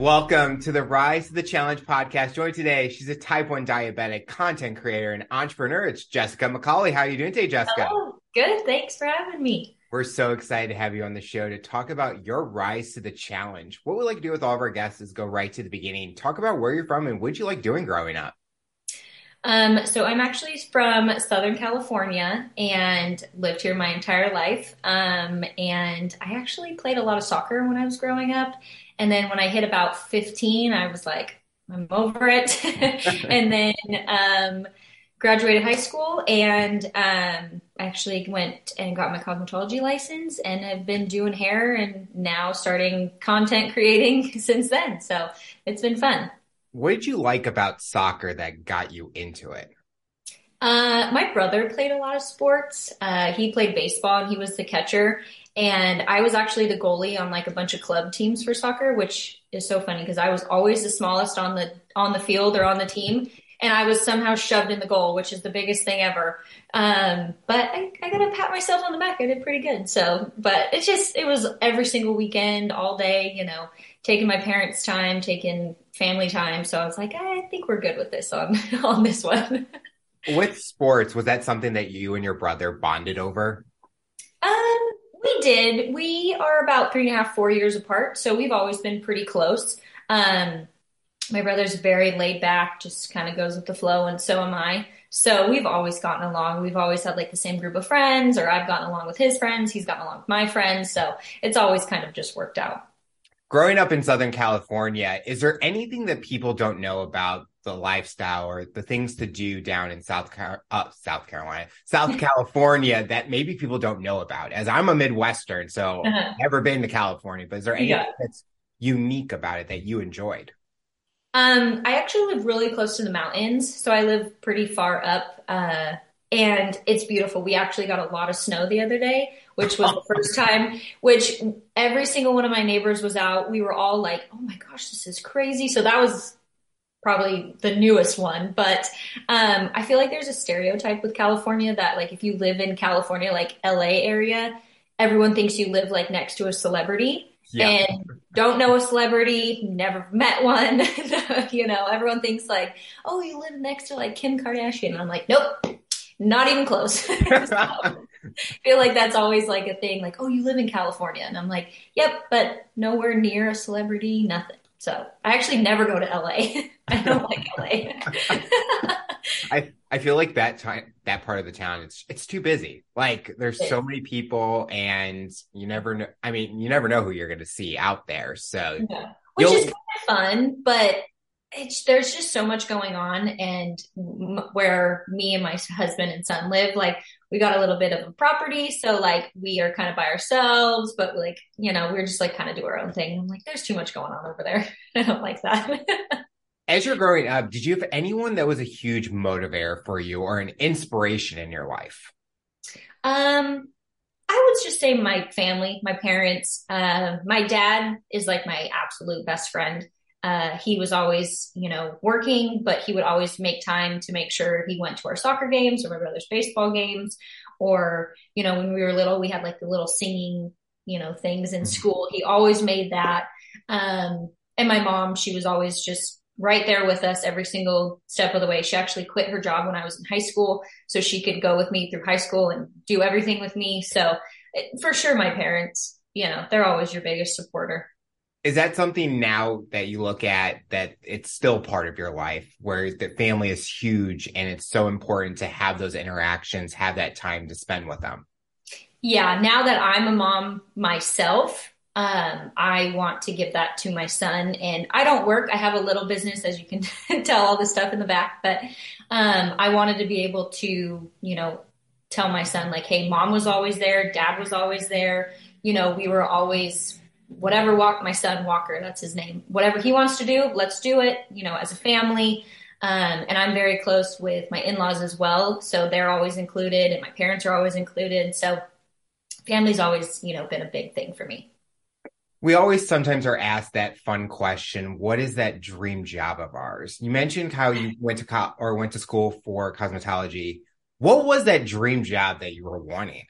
Welcome to the Rise to the Challenge podcast. Joined today, she's a type 1 diabetic, content creator, and entrepreneur. It's Jessyka McCaulley. How are you doing today, Jessyka? Oh, good. Thanks for having me. We're so excited to have you on the show to talk about your rise to the challenge. What we like to do with all of our guests is go right to the beginning. Talk about where you're from and what you like doing growing up. So I'm actually from Southern California and lived here my entire life. And I actually played a lot of soccer when I was growing up. And then when I hit about 15, I was like, I'm over it. And then graduated high school and actually went and got my cosmetology license and have been doing hair and now starting content creating since then. So it's been fun. What did you like about soccer that got you into it? My brother played a lot of sports. He played baseball and he was the catcher. And I was actually the goalie on like a bunch of club teams for soccer, which is so funny because I was always the smallest on the field or on the team. And I was somehow shoved in the goal, which is the biggest thing ever. But I got to pat myself on the back. I did pretty good. So, but it was every single weekend, all day, taking my parents' time, taking family time. So I was like, I think we're good with this on this one. With sports, was that something that you and your brother bonded over? We did. We are about 3.5, 4 years apart. So we've always been pretty close. My brother's very laid back, just kind of goes with the flow, and so am I. So we've always gotten along. We've always had like the same group of friends, or I've gotten along with his friends. He's gotten along with my friends. So it's always kind of just worked out. Growing up in Southern California, is there anything that people don't know about the lifestyle or the things to do down in South California that maybe people don't know about? As I'm a Midwestern, so I've never been to California, but is there anything that's unique about it that you enjoyed? I actually live really close to the mountains, so I live pretty far up, and it's beautiful. We actually got a lot of snow the other day, which was the first time, which every single one of my neighbors was out. We were all like, oh my gosh, this is crazy. So that was probably the newest one, but I feel like there's a stereotype with California that like if you live in California, like LA area, everyone thinks you live like next to a celebrity. Yeah. And don't know a celebrity, never met one. Everyone thinks like, oh, you live next to like Kim Kardashian. And I'm like, nope, not even close. So, I feel like that's always like a thing, like, oh, you live in California. And I'm like, yep, but nowhere near a celebrity, nothing. So I actually never go to LA. I don't like LA. I feel like that part of the town, it's too busy. Like there's so many people and you never know who you're going to see out there. So yeah. Which is kind of fun, but there's just so much going on. And where me and my husband and son live, like we got a little bit of a property. So like we are kind of by ourselves, but like, we're just like kind of do our own thing. I'm like, there's too much going on over there. I don't like that. As you're growing up, did you have anyone that was a huge motivator for you or an inspiration in your life? I would just say my family, my parents. My dad is like my absolute best friend. He was always, working, but he would always make time to make sure he went to our soccer games or my brother's baseball games. Or, when we were little, we had like the little singing, things in school. He always made that. And my mom, she was always just right there with us every single step of the way. She actually quit her job when I was in high school so she could go with me through high school and do everything with me. So for sure, my parents, they're always your biggest supporter. Is that something now that you look at that it's still part of your life where the family is huge and it's so important to have those interactions, have that time to spend with them? Yeah. Now that I'm a mom myself, I want to give that to my son, and I don't work. I have a little business, as you can tell, all the stuff in the back, but, I wanted to be able to, tell my son like, hey, mom was always there. Dad was always there. We were always whatever walk my son Walker, that's his name, whatever he wants to do, let's do it, as a family. And I'm very close with my in-laws as well. So they're always included and my parents are always included. So family's always, been a big thing for me. We always sometimes are asked that fun question, what is that dream job of ours? You mentioned how you went to school for cosmetology. What was that dream job that you were wanting?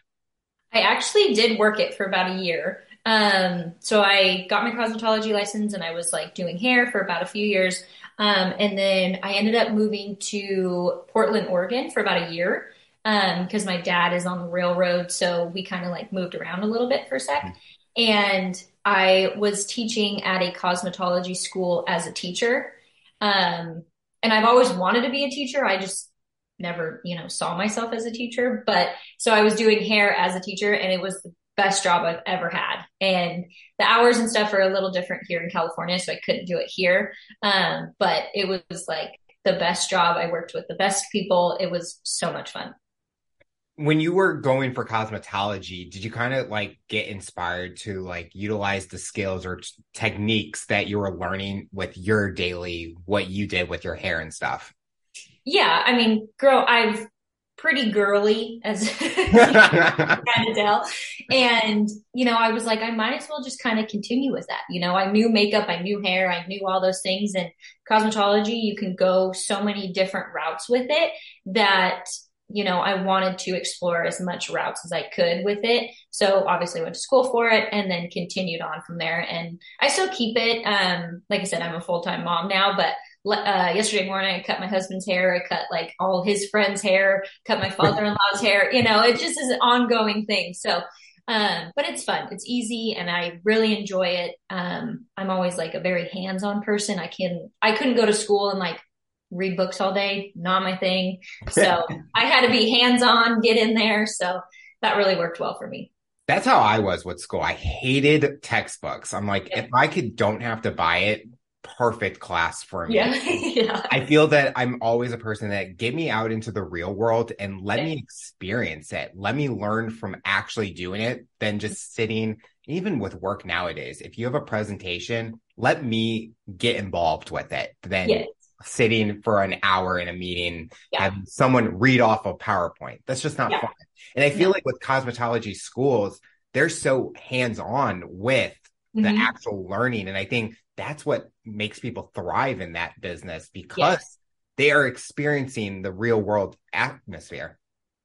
I actually did work it for about a year. So I got my cosmetology license and I was like doing hair for about a few years. And then I ended up moving to Portland, Oregon for about a year. Cause my dad is on the railroad. So we kind of like moved around a little bit for a sec. And I was teaching at a cosmetology school as a teacher. And I've always wanted to be a teacher. I just never, saw myself as a teacher, but so I was doing hair as a teacher and it was the best job I've ever had. And the hours and stuff are a little different here in California, so I couldn't do it here. But it was like the best job. I worked with the best people. It was so much fun. When you were going for cosmetology, did you kind of like get inspired to like utilize the skills or techniques that you were learning with your daily, what you did with your hair and stuff? Yeah. I mean, I've pretty girly, as you can kind of tell. And, I was like, I might as well just kind of continue with that. I knew makeup, I knew hair, I knew all those things. And cosmetology, you can go so many different routes with it that, I wanted to explore as much routes as I could with it. So obviously went to school for it and then continued on from there. And I still keep it. Like I said, I'm a full-time mom now, but yesterday morning, I cut my husband's hair. I cut like all his friends' hair, cut my father-in-law's hair. It just is an ongoing thing. So, but it's fun. It's easy. And I really enjoy it. I'm always like a very hands-on person. I couldn't go to school and like read books all day. Not my thing. So I had to be hands-on, get in there. So that really worked well for me. That's how I was with school. I hated textbooks. I'm like, If I don't have to buy it, perfect class for me. Yeah. Yeah. I feel that I'm always a person that get me out into the real world and let me experience it. Let me learn from actually doing it than just sitting, even with work nowadays. If you have a presentation, let me get involved with it than sitting for an hour in a meeting, having someone read off a PowerPoint. That's just not fun. And I feel like with cosmetology schools, they're so hands-on with the actual learning. And I think that's what makes people thrive in that business because they are experiencing the real world atmosphere.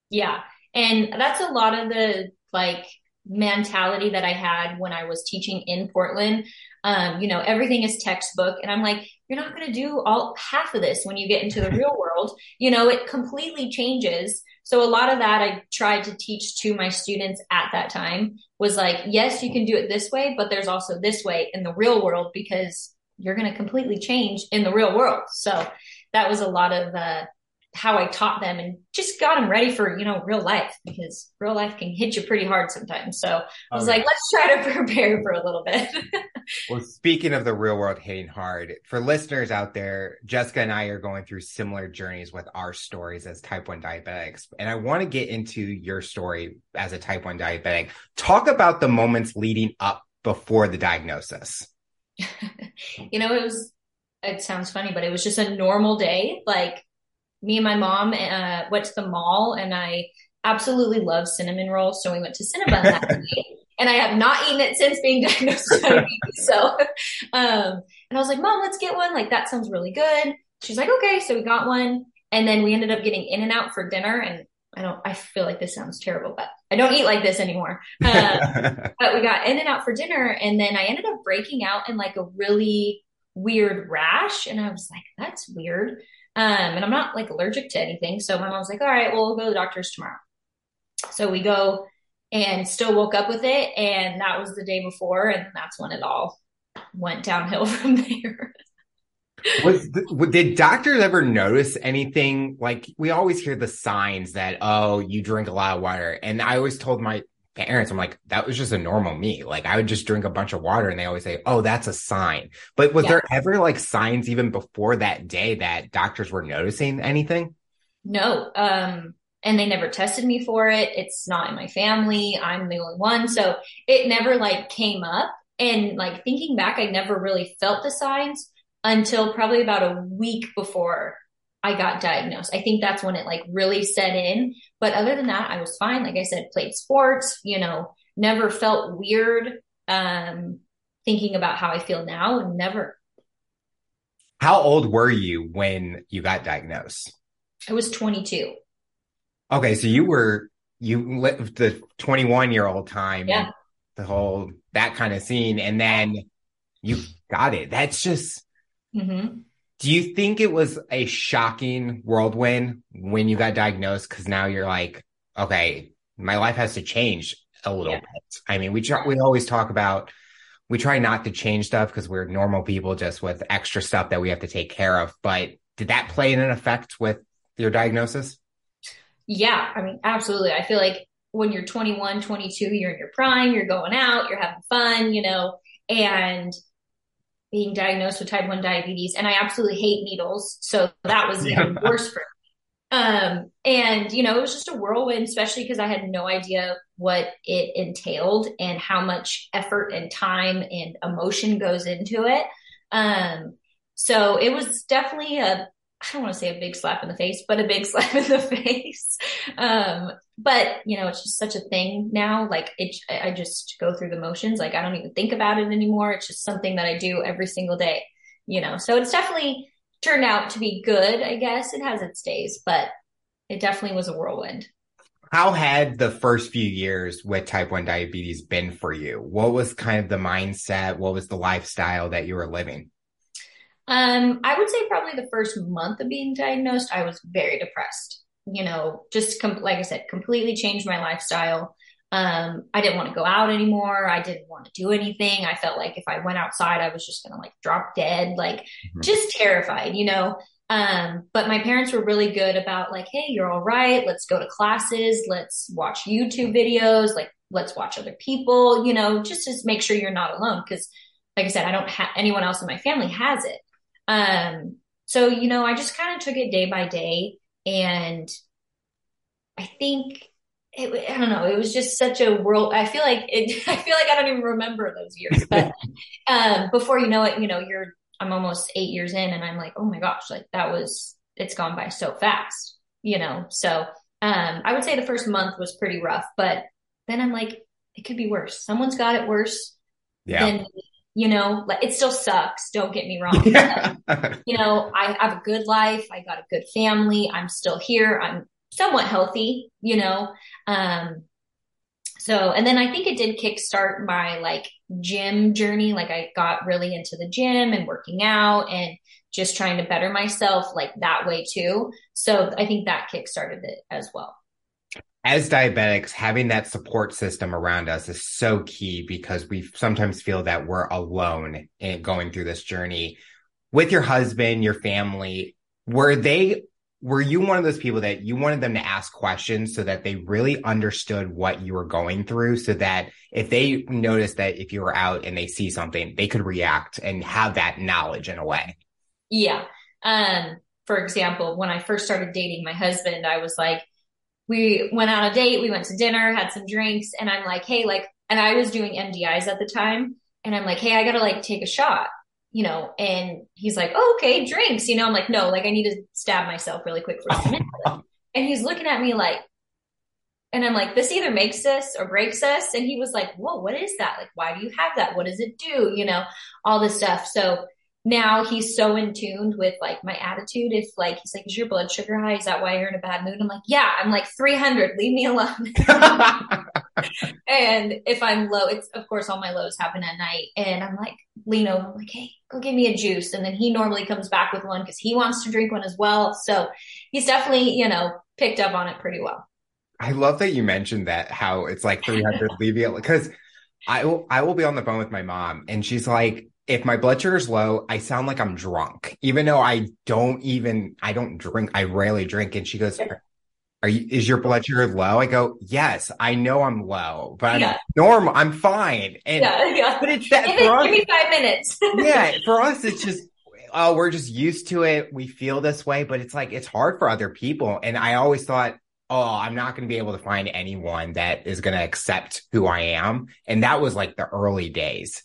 Yeah. And that's a lot of the like mentality that I had when I was teaching in Portland. Everything is textbook. And I'm like, you're not going to do half of this when you get into the real world. It completely changes. So a lot of that I tried to teach to my students at that time was like, yes, you can do it this way, but there's also this way in the real world because you're going to completely change in the real world. So that was a lot of how I taught them and just got them ready for, real life, because real life can hit you pretty hard sometimes. So I was like, let's try to prepare for a little bit. Well, speaking of the real world hitting hard, for listeners out there, Jessyka and I are going through similar journeys with our stories as type 1 diabetics. And I want to get into your story as a type 1 diabetic. Talk about the moments leading up before the diagnosis. It sounds funny, but it was just a normal day. Like, me and my mom went to the mall, and I absolutely love cinnamon rolls. So we went to Cinnabon that night, and I have not eaten it since being diagnosed with diabetes. So, and I was like, Mom, let's get one. Like, that sounds really good. She's like, okay. So we got one. And then we ended up getting In-N-Out for dinner. And I feel like this sounds terrible, but I don't eat like this anymore. But we got In-N-Out for dinner. And then I ended up breaking out in like a really weird rash. And I was like, that's weird. And I'm not like allergic to anything. So my mom's like, all right, we'll go to the doctor's tomorrow. So we go and still woke up with it. And that was the day before. And that's when it all went downhill from there. Did doctors ever notice anything? Like, we always hear the signs that, oh, you drink a lot of water. And I always told my parents, I'm like, that was just a normal me. Like, I would just drink a bunch of water, and they always say, oh, that's a sign. But was there ever like signs even before that day that doctors were noticing anything? No. And they never tested me for it. It's not in my family. I'm the only one. So it never like came up. And like thinking back, I never really felt the signs until probably about a week before I got diagnosed. I think that's when it like really set in. But other than that, I was fine. Like I said, played sports, never felt weird. Thinking about how I feel now, never. How old were you when you got diagnosed? I was 22. Okay. So you lived the 21-year-old time. Yeah. The whole that kind of scene. And then you got it. That's just, mm-hmm. Do you think it was a shocking whirlwind when you got diagnosed? Cause now you're like, okay, my life has to change a little bit. I mean, we always talk about, we try not to change stuff because we're normal people just with extra stuff that we have to take care of. But did that play an effect with your diagnosis? Yeah. I mean, absolutely. I feel like when you're 21, 22, you're in your prime, you're going out, you're having fun, you know, and being diagnosed with type 1 diabetes. And I absolutely hate needles. So that was even worse for me. And, you know, it was just a whirlwind, especially because I had no idea what it entailed and how much effort and time and emotion goes into it. So it was definitely I don't want to say a big slap in the face, but a big slap in the face. But you know, it's just such a thing now. Like I just go through the motions. Like I don't even think about it anymore. It's just something that I do every single day, you know? So it's definitely turned out to be good, I guess. It has its days, but it definitely was a whirlwind. How had the first few years with type 1 diabetes been for you? What was kind of the mindset? What was the lifestyle that you were living? I would say probably the first month of being diagnosed, I was very depressed, you know, just like I said, completely changed my lifestyle. I didn't want to go out anymore. I didn't want to do anything. I felt like if I went outside, I was just going to like drop dead, like just terrified, you know? But my parents were really good about like, hey, you're all right. Let's go to classes. Let's watch YouTube videos. Like let's watch other people, you know, just make sure you're not alone. Cause like I said, I don't have anyone else in my family has it. So, you know, I just kind of took it day by day, and I think I don't know, it was just such a whirl. I feel like I don't even remember those years, but, before you know it, you know, I'm almost 8 years in and I'm like, oh my gosh, like it's gone by so fast, you know? So, I would say the first month was pretty rough, but then I'm like, it could be worse. Someone's got it worse than me. You know, like it still sucks. Don't get me wrong. Yeah. You know, I have a good life. I got a good family. I'm still here. I'm somewhat healthy, you know? So, and then I think it did kickstart my like gym journey. Like I got really into the gym and working out and just trying to better myself like that way too. So I think that kickstarted it as well. As diabetics, having that support system around us is so key because we sometimes feel that we're alone in going through this journey. With your husband, your family, were you one of those people that you wanted them to ask questions so that they really understood what you were going through, so that if they noticed that if you were out and they see something, they could react and have that knowledge in a way? Yeah. For example, when I first started dating my husband, I was like, we went on a date, we went to dinner, had some drinks. And I'm like, hey, like, and I was doing MDIs at the time. And I'm like, hey, I got to like take a shot, you know? And he's like, oh, okay, drinks, you know? I'm like, no, like I need to stab myself really quick for a minute. And he's looking at me like, and I'm like, this either makes us or breaks us. And he was like, whoa, what is that? Like, why do you have that? What does it do? You know, all this stuff. So now he's so in tune with like my attitude. If like, he's like, is your blood sugar high? Is that why you're in a bad mood? I'm like, yeah, I'm like 300, leave me alone. And if I'm low, it's of course all my lows happen at night. And I'm like, lean over, I'm like, hey, go give me a juice. And then he normally comes back with one because he wants to drink one as well. So he's definitely, you know, picked up on it pretty well. I love that you mentioned that, how it's like 300, leave me alone. Cause I will be on the phone with my mom and she's like, if my blood sugar is low, I sound like I'm drunk, even though I don't drink. I rarely drink. And she goes, is your blood sugar low? I go, yes, I know I'm low, but I'm normal. I'm fine. And but it's that give me 5 minutes. Yeah. For us, it's just, oh, we're just used to it. We feel this way, but it's like, it's hard for other people. And I always thought, oh, I'm not going to be able to find anyone that is going to accept who I am. And that was like the early days.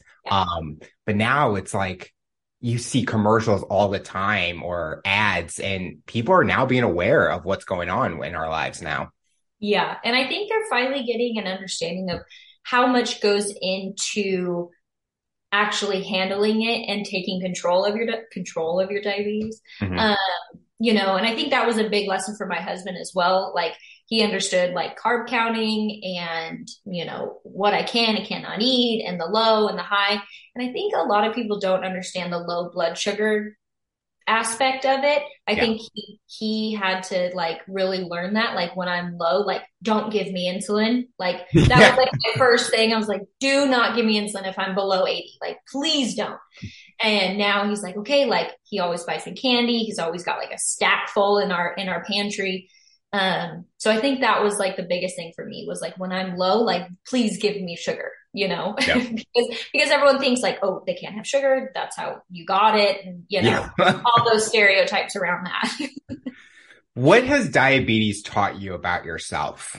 But now it's like you see commercials all the time or ads, and people are now being aware of what's going on in our lives now. Yeah. And I think they're finally getting an understanding of how much goes into actually handling it and taking control of your diabetes. Mm-hmm. You know, and I think that was a big lesson for my husband as well. Like he understood like carb counting and, you know, what I can and cannot eat and the low and the high. And I think a lot of people don't understand the low blood sugar aspect of it. I think he had to like really learn that. Like when I'm low, like don't give me insulin. Like that was like my first thing. I was like, do not give me insulin if I'm below 80. Like, please don't. And now he's like, okay, like he always buys me candy. He's always got like a stack full in our pantry. So I think that was like the biggest thing for me was like, when I'm low, like, please give me sugar, you know, because everyone thinks like, oh, they can't have sugar. That's how you got it. And, you know, all those stereotypes around that. What has diabetes taught you about yourself?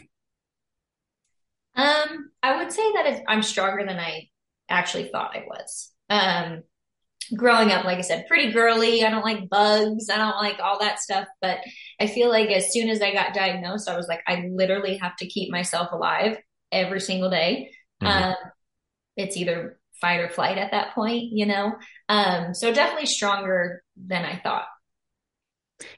I would say that I'm stronger than I actually thought I was. Growing up, like I said, pretty girly. I don't like bugs. I don't like all that stuff. But I feel like as soon as I got diagnosed, I was like, I literally have to keep myself alive every single day. Mm-hmm. It's either fight or flight at that point, you know? So definitely stronger than I thought.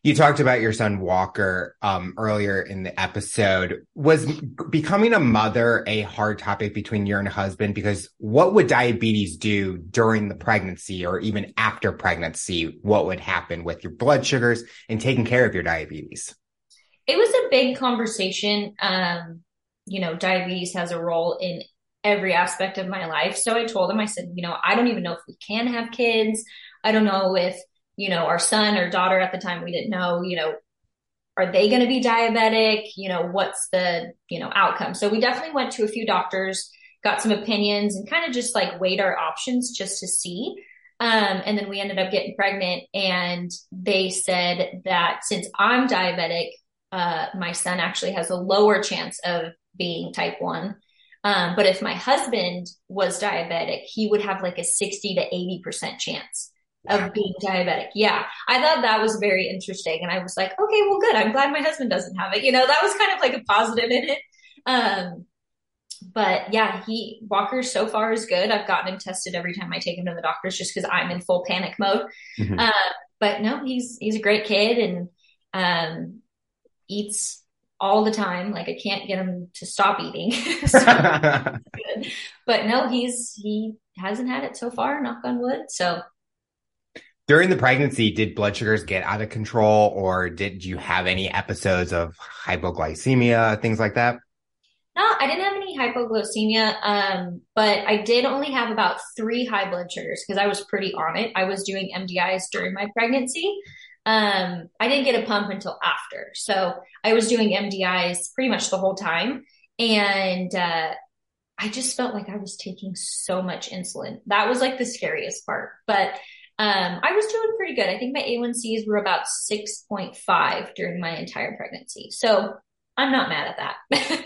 You talked about your son Walker earlier in the episode. Was becoming a mother a hard topic between you and husband? Because what would diabetes do during the pregnancy or even after pregnancy? What would happen with your blood sugars and taking care of your diabetes? It was a big conversation. You know, diabetes has a role in every aspect of my life. So I told him, I said, you know, I don't even know if we can have kids. I don't know if, you know, our son or daughter at the time, we didn't know, you know, are they going to be diabetic? You know, what's the, you know, outcome? So we definitely went to a few doctors, got some opinions and kind of just like weighed our options just to see. And then we ended up getting pregnant and they said that since I'm diabetic, my son actually has a lower chance of being type 1. But if my husband was diabetic, he would have like a 60 to 80% chance of being diabetic. Yeah. I thought that was very interesting. And I was like, okay, well, good. I'm glad my husband doesn't have it. You know, that was kind of like a positive in it. But yeah, Walker so far is good. I've gotten him tested every time I take him to the doctors just because I'm in full panic mode. Mm-hmm. But no, he's a great kid and eats all the time. Like I can't get him to stop eating. So, but no, he hasn't had it so far, knock on wood. So during the pregnancy, did blood sugars get out of control or did you have any episodes of hypoglycemia, things like that? No, I didn't have any hypoglycemia, but I did only have about 3 high blood sugars because I was pretty on it. I was doing MDIs during my pregnancy. I didn't get a pump until after. So I was doing MDIs pretty much the whole time. And I just felt like I was taking so much insulin. That was like the scariest part. But I was doing pretty good. I think my A1Cs were about 6.5 during my entire pregnancy. So I'm not mad at that.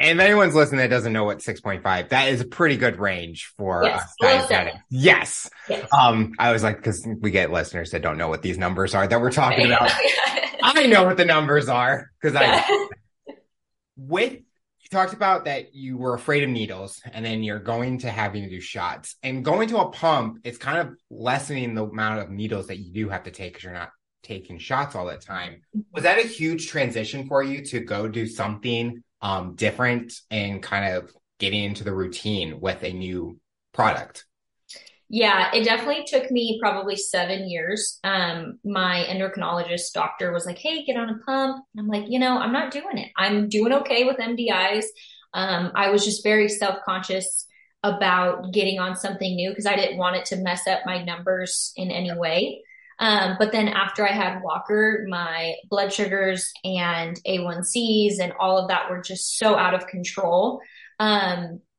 And if anyone's listening that doesn't know what 6.5, that is a pretty good range for us diabetics. Yes. Yes. I was like, because we get listeners that don't know what these numbers are that we're talking about. I know what the numbers are because you talked about that you were afraid of needles and then you're going to having to do shots and going to a pump. It's kind of lessening the amount of needles that you do have to take because you're not taking shots all the time. Was that a huge transition for you to go do something different and kind of getting into the routine with a new product? Yeah, it definitely took me probably 7 years. My endocrinologist doctor was like, hey, get on a pump. And I'm like, you know, I'm not doing it. I'm doing okay with MDIs. I was just very self-conscious about getting on something new because I didn't want it to mess up my numbers in any way. But then after I had Walker, my blood sugars and A1Cs and all of that were just so out of control.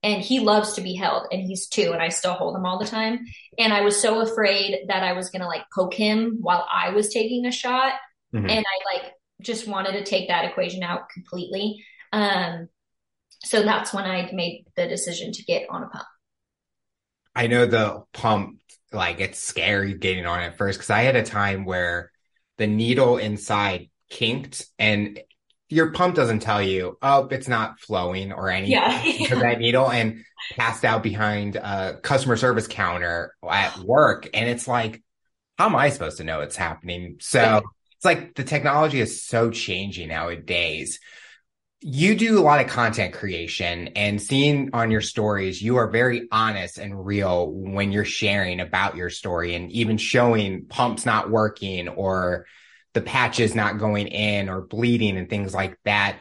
And he loves to be held and he's 2 and I still hold him all the time. And I was so afraid that I was going to like poke him while I was taking a shot. Mm-hmm. And I like just wanted to take that equation out completely. So that's when I made the decision to get on a pump. I know the pump, like it's scary getting on at first. Cause I had a time where the needle inside kinked and your pump doesn't tell you, oh, it's not flowing or anything to that needle, and passed out behind a customer service counter at work. And it's like, how am I supposed to know it's happening? So it's like the technology is so changing nowadays. you do a lot of content creation, and seeing on your stories, you are very honest and real when you're sharing about your story and even showing pumps not working or the patches not going in or bleeding and things like that.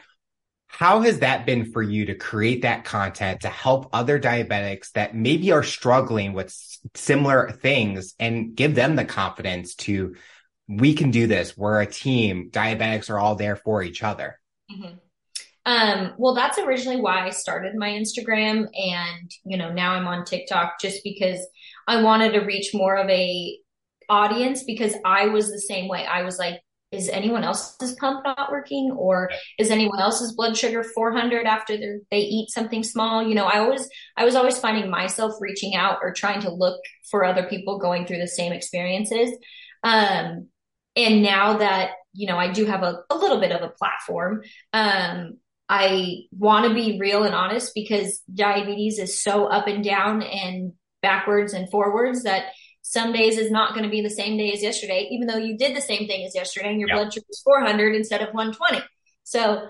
How has that been for you to create that content to help other diabetics that maybe are struggling with similar things and give them the confidence to, we can do this. We're a team. Diabetics are all there for each other. Mm-hmm. Well, that's originally why I started my Instagram, and, you know, now I'm on TikTok, just because I wanted to reach more of a audience, because I was the same way. I was like, is anyone else's pump not working, or is anyone else's blood sugar 400 after they eat something small? You know, I was always finding myself reaching out or trying to look for other people going through the same experiences. And now that, you know, I do have a little bit of a platform, I want to be real and honest, because diabetes is so up and down and backwards and forwards that some days is not going to be the same day as yesterday, even though you did the same thing as yesterday and your blood sugar is 400 instead of 120. So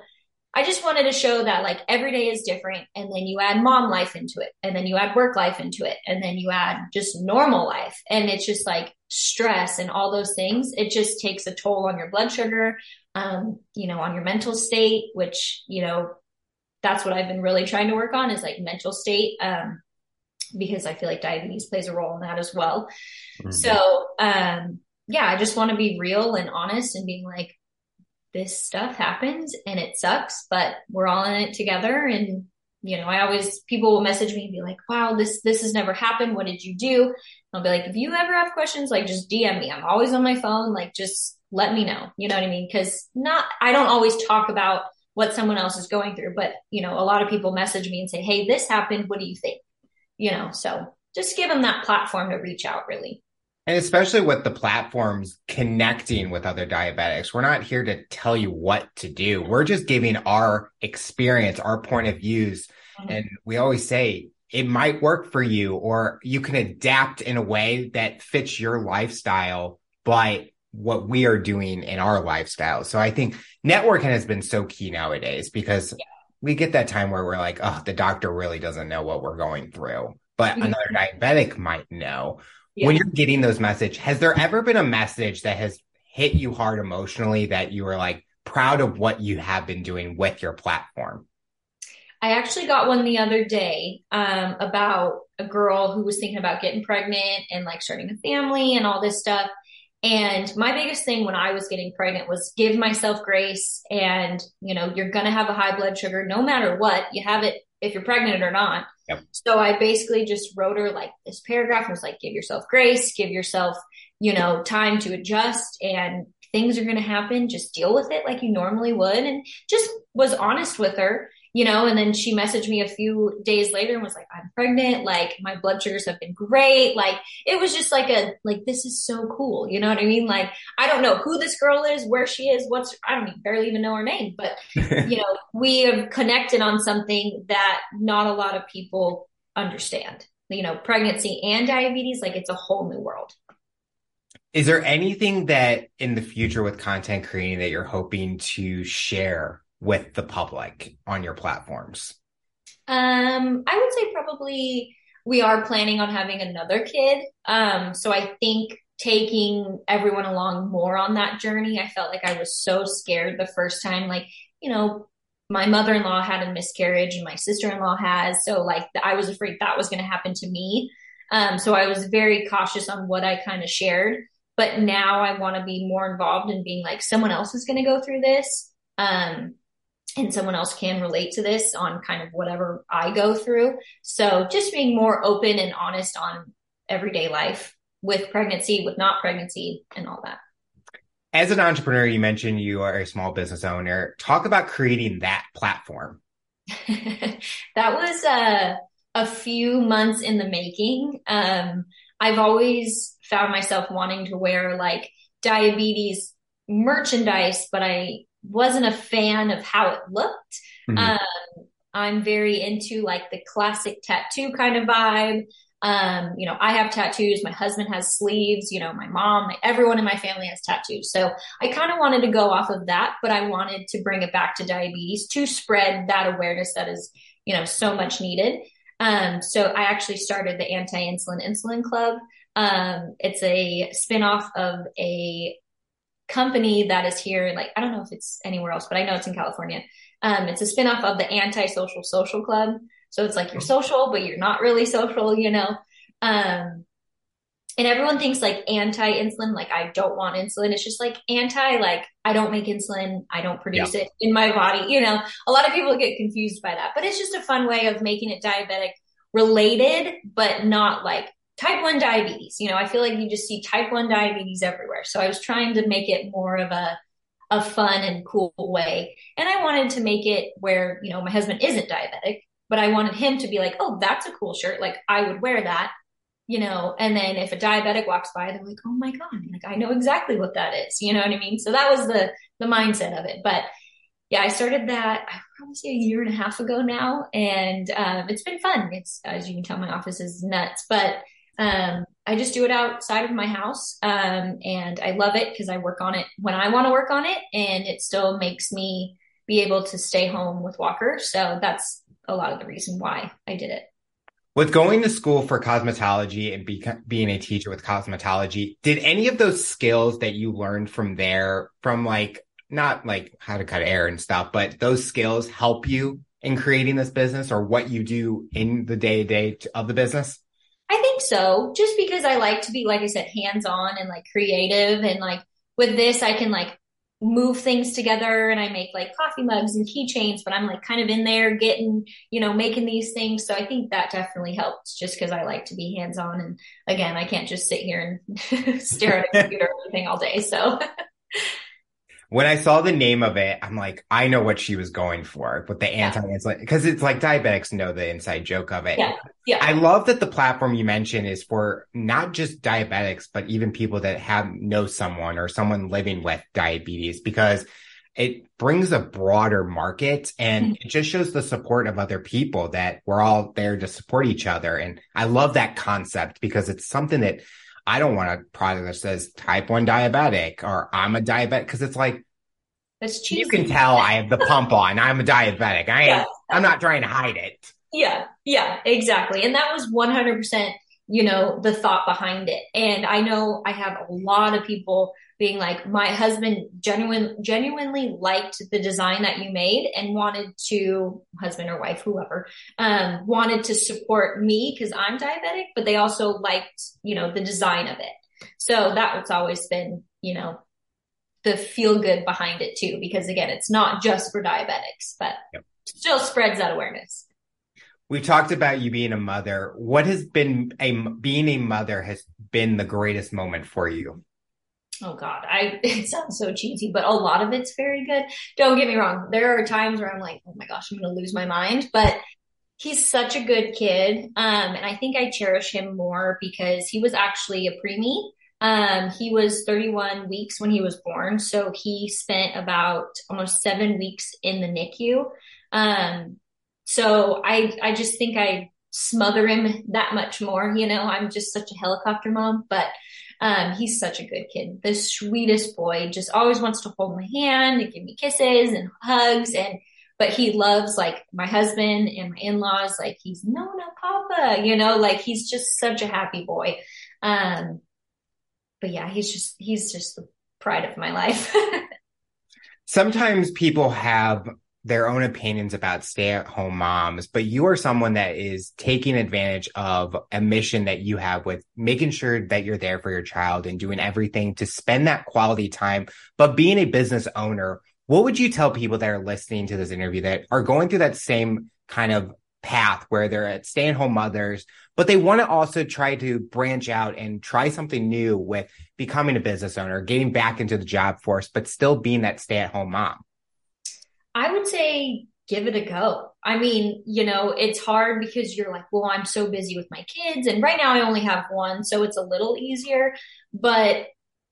I just wanted to show that, like, every day is different. And then you add mom life into it, and then you add work life into it, and then you add just normal life. And it's just like stress and all those things. It just takes a toll on your blood sugar, you know, on your mental state, which, you know, that's what I've been really trying to work on, is like mental state. Because I feel like diabetes plays a role in that as well. Mm-hmm. So, yeah, I just want to be real and honest and being like, this stuff happens and it sucks, but we're all in it together. And, you know, people will message me and be like, wow, this has never happened. What did you do? And I'll be like, if you ever have questions, like, just DM me. I'm always on my phone. Like, just let me know. You know what I mean? Cause I don't always talk about what someone else is going through, but, you know, a lot of people message me and say, hey, this happened. What do you think? You know, so just give them that platform to reach out, really. And especially with the platforms connecting with other diabetics, we're not here to tell you what to do. We're just giving our experience, our point of views. Mm-hmm. And we always say it might work for you, or you can adapt in a way that fits your lifestyle by what we are doing in our lifestyle. So I think networking has been so key nowadays, because we get that time where we're like, oh, the doctor really doesn't know what we're going through, but another diabetic might know. Yeah. When you're getting those messages, has there ever been a message that has hit you hard emotionally that you were like proud of what you have been doing with your platform? I actually got one the other day about a girl who was thinking about getting pregnant and like starting a family and all this stuff. And my biggest thing when I was getting pregnant was give myself grace. And, you know, you're going to have a high blood sugar no matter what. You have it if you're pregnant or not. Yep. So I basically just wrote her like this paragraph and was like, give yourself grace, give yourself, you know, time to adjust, and things are going to happen. Just deal with it like you normally would. And just was honest with her, you know. And then she messaged me a few days later and was like, I'm pregnant. Like, my blood sugars have been great. Like, it was just like this is so cool. You know what I mean? Like, I don't know who this girl is, where she is, I don't even barely even know her name, but you know, we have connected on something that not a lot of people understand, you know, pregnancy and diabetes. Like, it's a whole new world. Is there anything that in the future with content creating that you're hoping to share with the public on your platforms? I would say probably we are planning on having another kid. So I think taking everyone along more on that journey. I felt like I was so scared the first time, like, you know, my mother-in-law had a miscarriage and my sister-in-law has. So like, I was afraid that was going to happen to me. So I was very cautious on what I kind of shared, but now I want to be more involved in being like, someone else is going to go through this. And someone else can relate to this on kind of whatever I go through. So just being more open and honest on everyday life with pregnancy, with not pregnancy, and all that. As an entrepreneur, you mentioned you are a small business owner. Talk about creating that platform. That was a few months in the making. I've always found myself wanting to wear like diabetes merchandise, but I wasn't a fan of how it looked. Mm-hmm. I'm very into like the classic tattoo kind of vibe. You know, I have tattoos, my husband has sleeves, you know, my mom, everyone in my family has tattoos. So I kind of wanted to go off of that, but I wanted to bring it back to diabetes to spread that awareness that is, you know, so much needed. So I actually started the Anti-Insulin Insulin Club. It's a spinoff of a company that is here. Like, I don't know if it's anywhere else, but I know it's in California. It's a spinoff of the Anti-Social Social Club. So it's like you're social, but you're not really social, you know? And everyone thinks like anti-insulin, like I don't want insulin. It's just like anti, like I don't make insulin. I don't produce it in my body. You know, a lot of people get confused by that, but it's just a fun way of making it diabetic related, but not like type 1 diabetes. You know, I feel like you just see type 1 diabetes everywhere. So I was trying to make it more of a fun and cool way. And I wanted to make it where, you know, my husband isn't diabetic, but I wanted him to be like, oh, that's a cool shirt. Like I would wear that, you know? And then if a diabetic walks by, they're like, oh my God, like I know exactly what that is. You know what I mean? So that was the mindset of it. But yeah, I started that probably a 1.5 years ago now. And it's been fun. It's, as you can tell, my office is nuts, but I just do it outside of my house. And I love it because I work on it when I want to work on it, and it still makes me be able to stay home with Walker. So that's a lot of the reason why I did it. With going to school for cosmetology and being a teacher with cosmetology, did any of those skills that you learned from there, from like, not like how to cut hair and stuff, but those skills help you in creating this business or what you do in the day-to-day of the business? I think so. Just because I like to be, like I said, hands-on and like creative. And like with this, I can like move things together, and I make like coffee mugs and keychains, but I'm like kind of in there getting, you know, making these things. So I think that definitely helps just because I like to be hands-on. And again, I can't just sit here and stare at a computer or anything all day. So when I saw the name of it, I'm like, I know what she was going for with the anti-insulin, because it's like diabetics know the inside joke of it. Yeah. Yeah. I love that the platform you mentioned is for not just diabetics, but even people that know someone or someone living with diabetes, because it brings a broader market, and it just shows the support of other people, that we're all there to support each other. And I love that concept because it's something that I don't want a product that says type 1 diabetic or I'm a diabetic, because it's like, that's cheesy. You can tell I have the pump on. I'm a diabetic. I'm not trying to hide it. Yeah. Yeah, exactly. And that was 100%, you know, the thought behind it. And I know I have a lot of people being like, my husband genuinely liked the design that you made and wanted to, husband or wife, whoever, wanted to support me because I'm diabetic, but they also liked, you know, the design of it. So that's always been, you know, the feel good behind it too, because again, it's not just for diabetics, but still spreads that awareness. We talked about you being a mother. What has been being a mother has been the greatest moment for you? Oh God, it sounds so cheesy, but a lot of it's very good. Don't get me wrong. There are times where I'm like, oh my gosh, I'm going to lose my mind, but he's such a good kid. And I think I cherish him more because he was actually a preemie. He was 31 weeks when he was born. So he spent about almost 7 weeks in the NICU. So I just think I smother him that much more. You know, I'm just such a helicopter mom, but he's such a good kid. The sweetest boy, just always wants to hold my hand and give me kisses and hugs. But he loves like my husband and my in-laws. Like he's no, Papa, you know, like he's just such a happy boy. But yeah, he's just the pride of my life. Sometimes people have their own opinions about stay-at-home moms, but you are someone that is taking advantage of a mission that you have with making sure that you're there for your child and doing everything to spend that quality time. But being a business owner, what would you tell people that are listening to this interview that are going through that same kind of path where they're at stay-at-home mothers, but they want to also try to branch out and try something new with becoming a business owner, getting back into the job force, but still being that stay-at-home mom? I would say give it a go. I mean, you know, it's hard because you're like, well, I'm so busy with my kids. And right now I only have one, so it's a little easier. But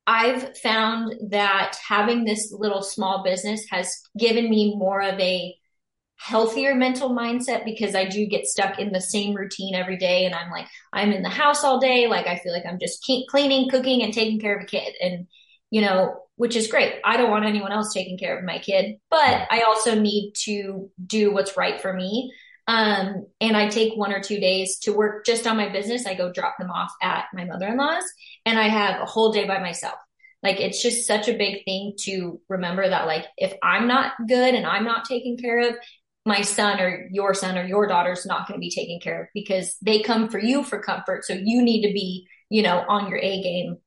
I've found that having this little small business has given me more of a healthier mental mindset, because I do get stuck in the same routine every day. And I'm like, I'm in the house all day. Like, I feel like I'm just cleaning, cooking, and taking care of a kid. And, you know, which is great. I don't want anyone else taking care of my kid, but I also need to do what's right for me. And I take 1 or 2 days to work just on my business. I go drop them off at my mother-in-law's, and I have a whole day by myself. Like, it's just such a big thing to remember that, like, if I'm not good and I'm not taken care of, my son or your daughter's not going to be taken care of, because they come for you for comfort. So you need to be, you know, on your A game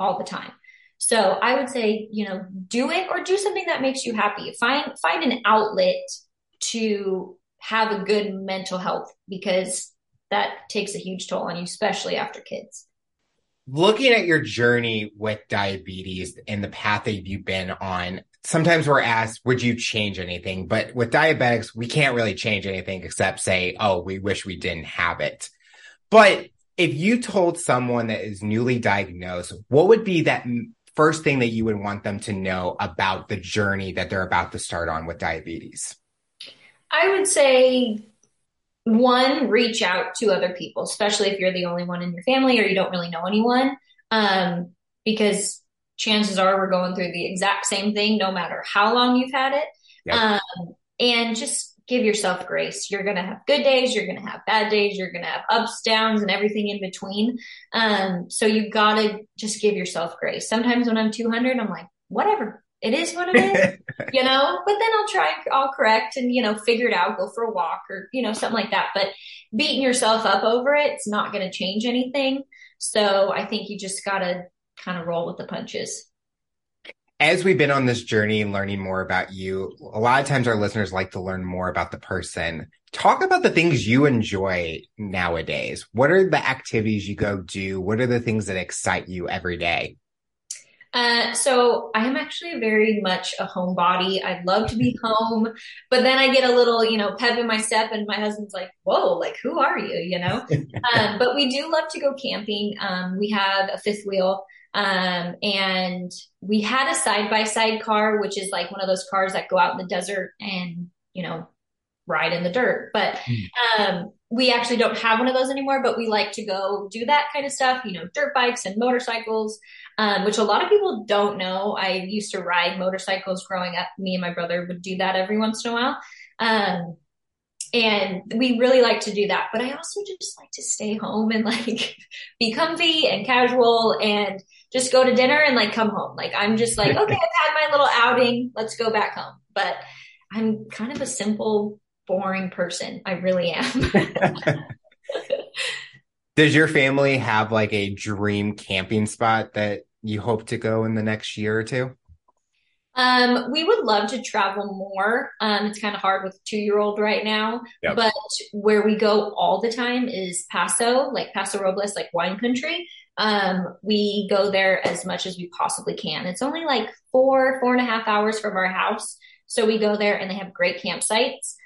all the time. So I would say, you know, do it, or do something that makes you happy. Find an outlet to have a good mental health, because that takes a huge toll on you, especially after kids. Looking at your journey with diabetes and the path that you've been on, sometimes we're asked, would you change anything? But with diabetics, we can't really change anything except say, oh, we wish we didn't have it. But if you told someone that is newly diagnosed, what would be that first thing that you would want them to know about the journey that they're about to start on with diabetes? I would say, one, reach out to other people, especially if you're the only one in your family or you don't really know anyone, because chances are we're going through the exact same thing, no matter how long you've had it. Yep. And just give yourself grace. You're going to have good days. You're going to have bad days. You're going to have ups, downs, and everything in between. So you got to just give yourself grace. Sometimes when I'm 200, I'm like, whatever. It is what it is, you know, but then I'll correct and, you know, figure it out, go for a walk or, you know, something like that. But beating yourself up over it, it's not going to change anything. So I think you just got to kind of roll with the punches. As we've been on this journey and learning more about you, a lot of times our listeners like to learn more about the person. Talk about the things you enjoy nowadays. What are the activities you go do? What are the things that excite you every day? So I am actually very much a homebody. I love to be home, but then I get a little, you know, pep in my step, and my husband's like, whoa, like, who are you? You know? But we do love to go camping. We have a fifth wheel, and we had a side-by-side car, which is like one of those cars that go out in the desert and, you know, ride in the dirt. But, we actually don't have one of those anymore, but we like to go do that kind of stuff, you know, dirt bikes and motorcycles, which a lot of people don't know. I used to ride motorcycles growing up. Me and my brother would do that every once in a while. And we really like to do that, but I also just like to stay home and like be comfy and casual and just go to dinner and like come home. Like, I'm just like, okay, I've had my little outing. Let's go back home. But I'm kind of a simple, boring person. I really am. Does your family have like a dream camping spot that you hope to go in the next year or two? We would love to travel more. It's kind of hard with a 2-year-old right now, yep. But where we go all the time is Paso Robles, like wine country. We go there as much as we possibly can. It's only like 4.5 hours from our house. So we go there and they have great campsites.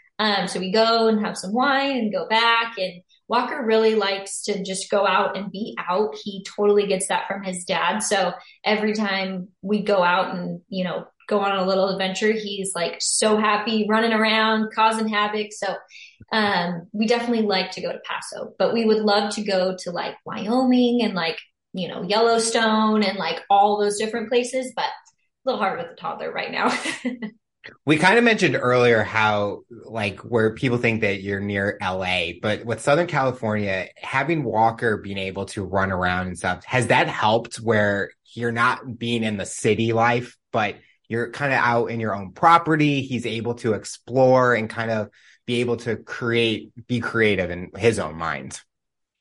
So we go and have some wine and go back, and Walker really likes to just go out and be out. He totally gets that from his dad. So every time we go out and, you know, go on a little adventure, he's like so happy running around, causing havoc. So, we definitely like to go to Paso, but we would love to go to like Wyoming and like, you know, Yellowstone and like all those different places, but a little hard with the toddler right now. We kind of mentioned earlier how, like, where people think that you're near LA, but with Southern California, having Walker being able to run around and stuff, has that helped where you're not being in the city life, but you're kind of out in your own property? He's able to explore and kind of be able to be creative in his own mind.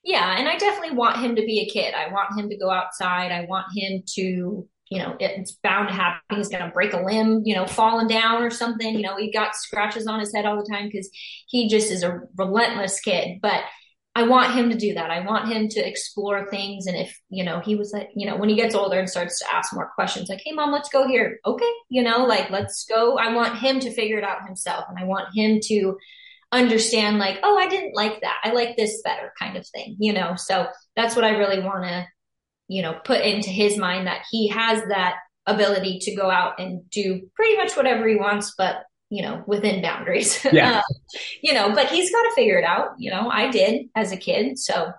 Yeah. And I definitely want him to be a kid. I want him to go outside. I want him to, you know, it's bound to happen. He's going to break a limb, you know, falling down or something. You know, he got scratches on his head all the time because he just is a relentless kid. But I want him to do that. I want him to explore things. And if, you know, he was like, you know, when he gets older and starts to ask more questions, like, hey, Mom, let's go here. Okay. You know, like, let's go. I want him to figure it out himself. And I want him to understand, like, oh, I didn't like that. I like this better kind of thing, you know. So that's what I really want to, you know, put into his mind, that he has that ability to go out and do pretty much whatever he wants, but you know, within boundaries, yeah. You know, but he's got to figure it out. You know, I did as a kid. So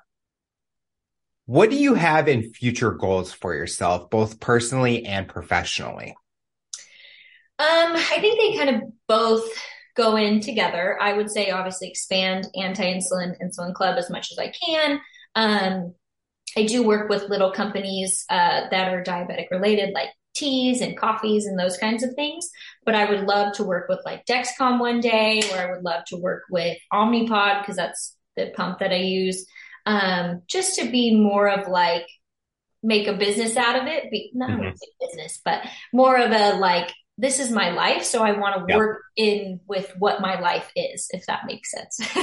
what do you have in future goals for yourself, both personally and professionally? I think they kind of both go in together. I would say obviously expand Anti-Insulin Insulin Club as much as I can. I do work with little companies that are diabetic related, like teas and coffees and those kinds of things. But I would love to work with like Dexcom one day, or I would love to work with Omnipod, because that's the pump that I use, just to be more of like, make a business out of it. Not business, but more of a like, this is my life. So I want to work in with what my life is, if that makes sense.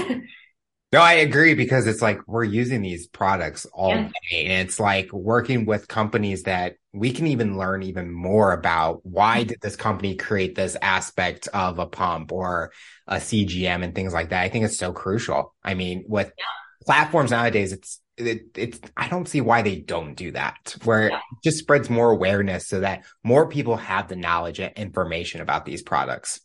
No, I agree, because it's like, we're using these products all day, and it's like working with companies that we can even learn even more about. Why did this company create this aspect of a pump or a CGM and things like that? I think it's so crucial. I mean, with platforms nowadays, it's I don't see why they don't do that, where it just spreads more awareness so that more people have the knowledge and information about these products.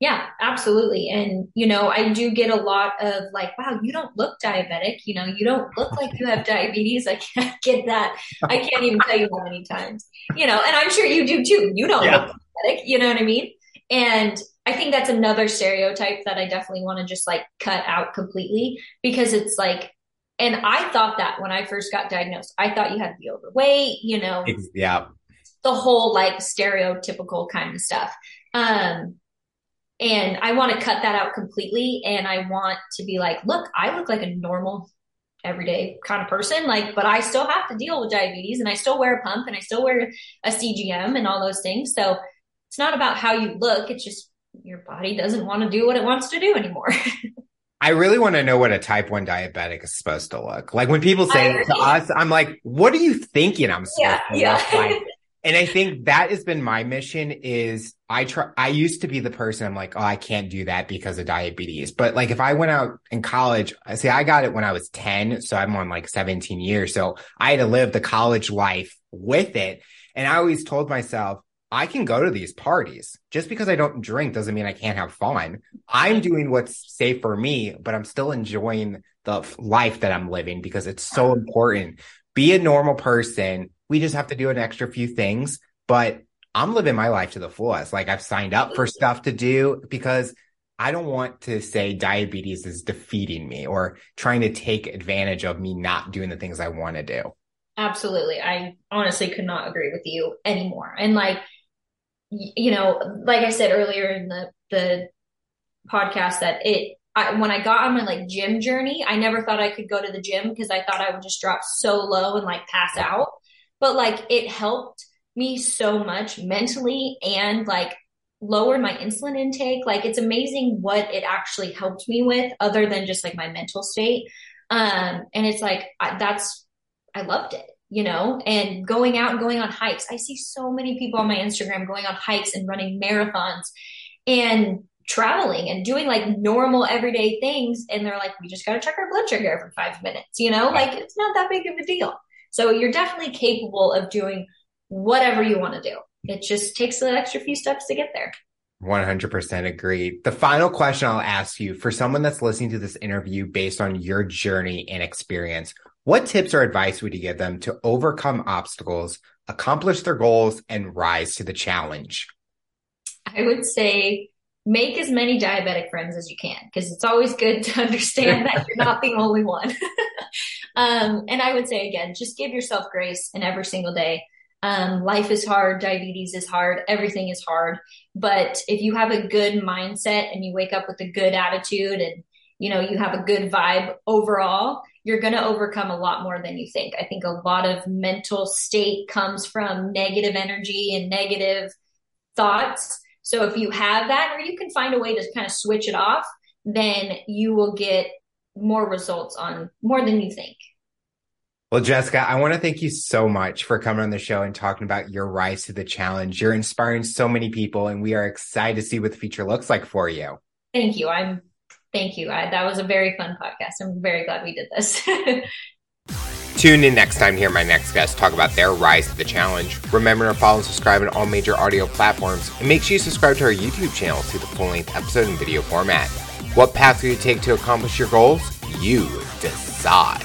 Yeah, absolutely. And, you know, I do get a lot of like, wow, you don't look diabetic. You know, you don't look like you have diabetes. I can't get that. I can't even tell you how many times, you know, and I'm sure you do too. You don't look diabetic. You know what I mean? And I think that's another stereotype that I definitely want to just like cut out completely, because it's like, and I thought that when I first got diagnosed, I thought you had to be overweight, you know, the whole like stereotypical kind of stuff. And I want to cut that out completely. And I want to be like, look, I look like a normal everyday kind of person, like, but I still have to deal with diabetes, and I still wear a pump, and I still wear a CGM and all those things. So it's not about how you look. It's just your body doesn't want to do what it wants to do anymore. I really want to know what a type 1 diabetic is supposed to look like. When people say it to us, I'm like, what are you thinking I'm supposed to look like? And I think that has been my mission. Is I used to be the person, I'm like, oh, I can't do that because of diabetes. But like, if I went out in college, I got it when I was 10. So I'm on like 17 years. So I had to live the college life with it. And I always told myself, I can go to these parties. Just because I don't drink doesn't mean I can't have fun. I'm doing what's safe for me, but I'm still enjoying the life that I'm living, because it's so important. Be a normal person. We just have to do an extra few things, but I'm living my life to the fullest. Like, I've signed up for stuff to do, because I don't want to say diabetes is defeating me or trying to take advantage of me not doing the things I want to do. Absolutely. I honestly could not agree with you anymore. And like, you know, like I said earlier in the podcast, that when I got on my like gym journey, I never thought I could go to the gym, because I thought I would just drop so low and like pass out. But like, it helped me so much mentally, and like lowered my insulin intake. Like, it's amazing what it actually helped me with, other than just like my mental state. And it's like, I loved it, you know. And going out and going on hikes. I see so many people on my Instagram going on hikes and running marathons and traveling and doing like normal everyday things. And they're like, we just got to check our blood sugar every 5 minutes, you know, like it's not that big of a deal. So you're definitely capable of doing whatever you want to do. It just takes an extra few steps to get there. 100% agree. The final question I'll ask you, for someone that's listening to this interview based on your journey and experience, what tips or advice would you give them to overcome obstacles, accomplish their goals, and rise to the challenge? I would say make as many diabetic friends as you can, because it's always good to understand that you're not the only one. And I would say, again, just give yourself grace in every single day. Life is hard. Diabetes is hard. Everything is hard. But if you have a good mindset and you wake up with a good attitude, and, you know, you have a good vibe overall, you're going to overcome a lot more than you think. I think a lot of mental state comes from negative energy and negative thoughts. So if you have that, or you can find a way to kind of switch it off, then you will get more results on more than you think. Well, Jessyka, I want to thank you so much for coming on the show and talking about your rise to the challenge. You're inspiring so many people, and we are excited to see what the future looks like for you. Thank you. Thank you. That was a very fun podcast. I'm very glad we did this. Tune in next time to hear my next guest talk about their rise to the challenge. Remember to follow and subscribe on all major audio platforms, and make sure you subscribe to our YouTube channel to see the full-length episode in video format. What path will you take to accomplish your goals? You decide.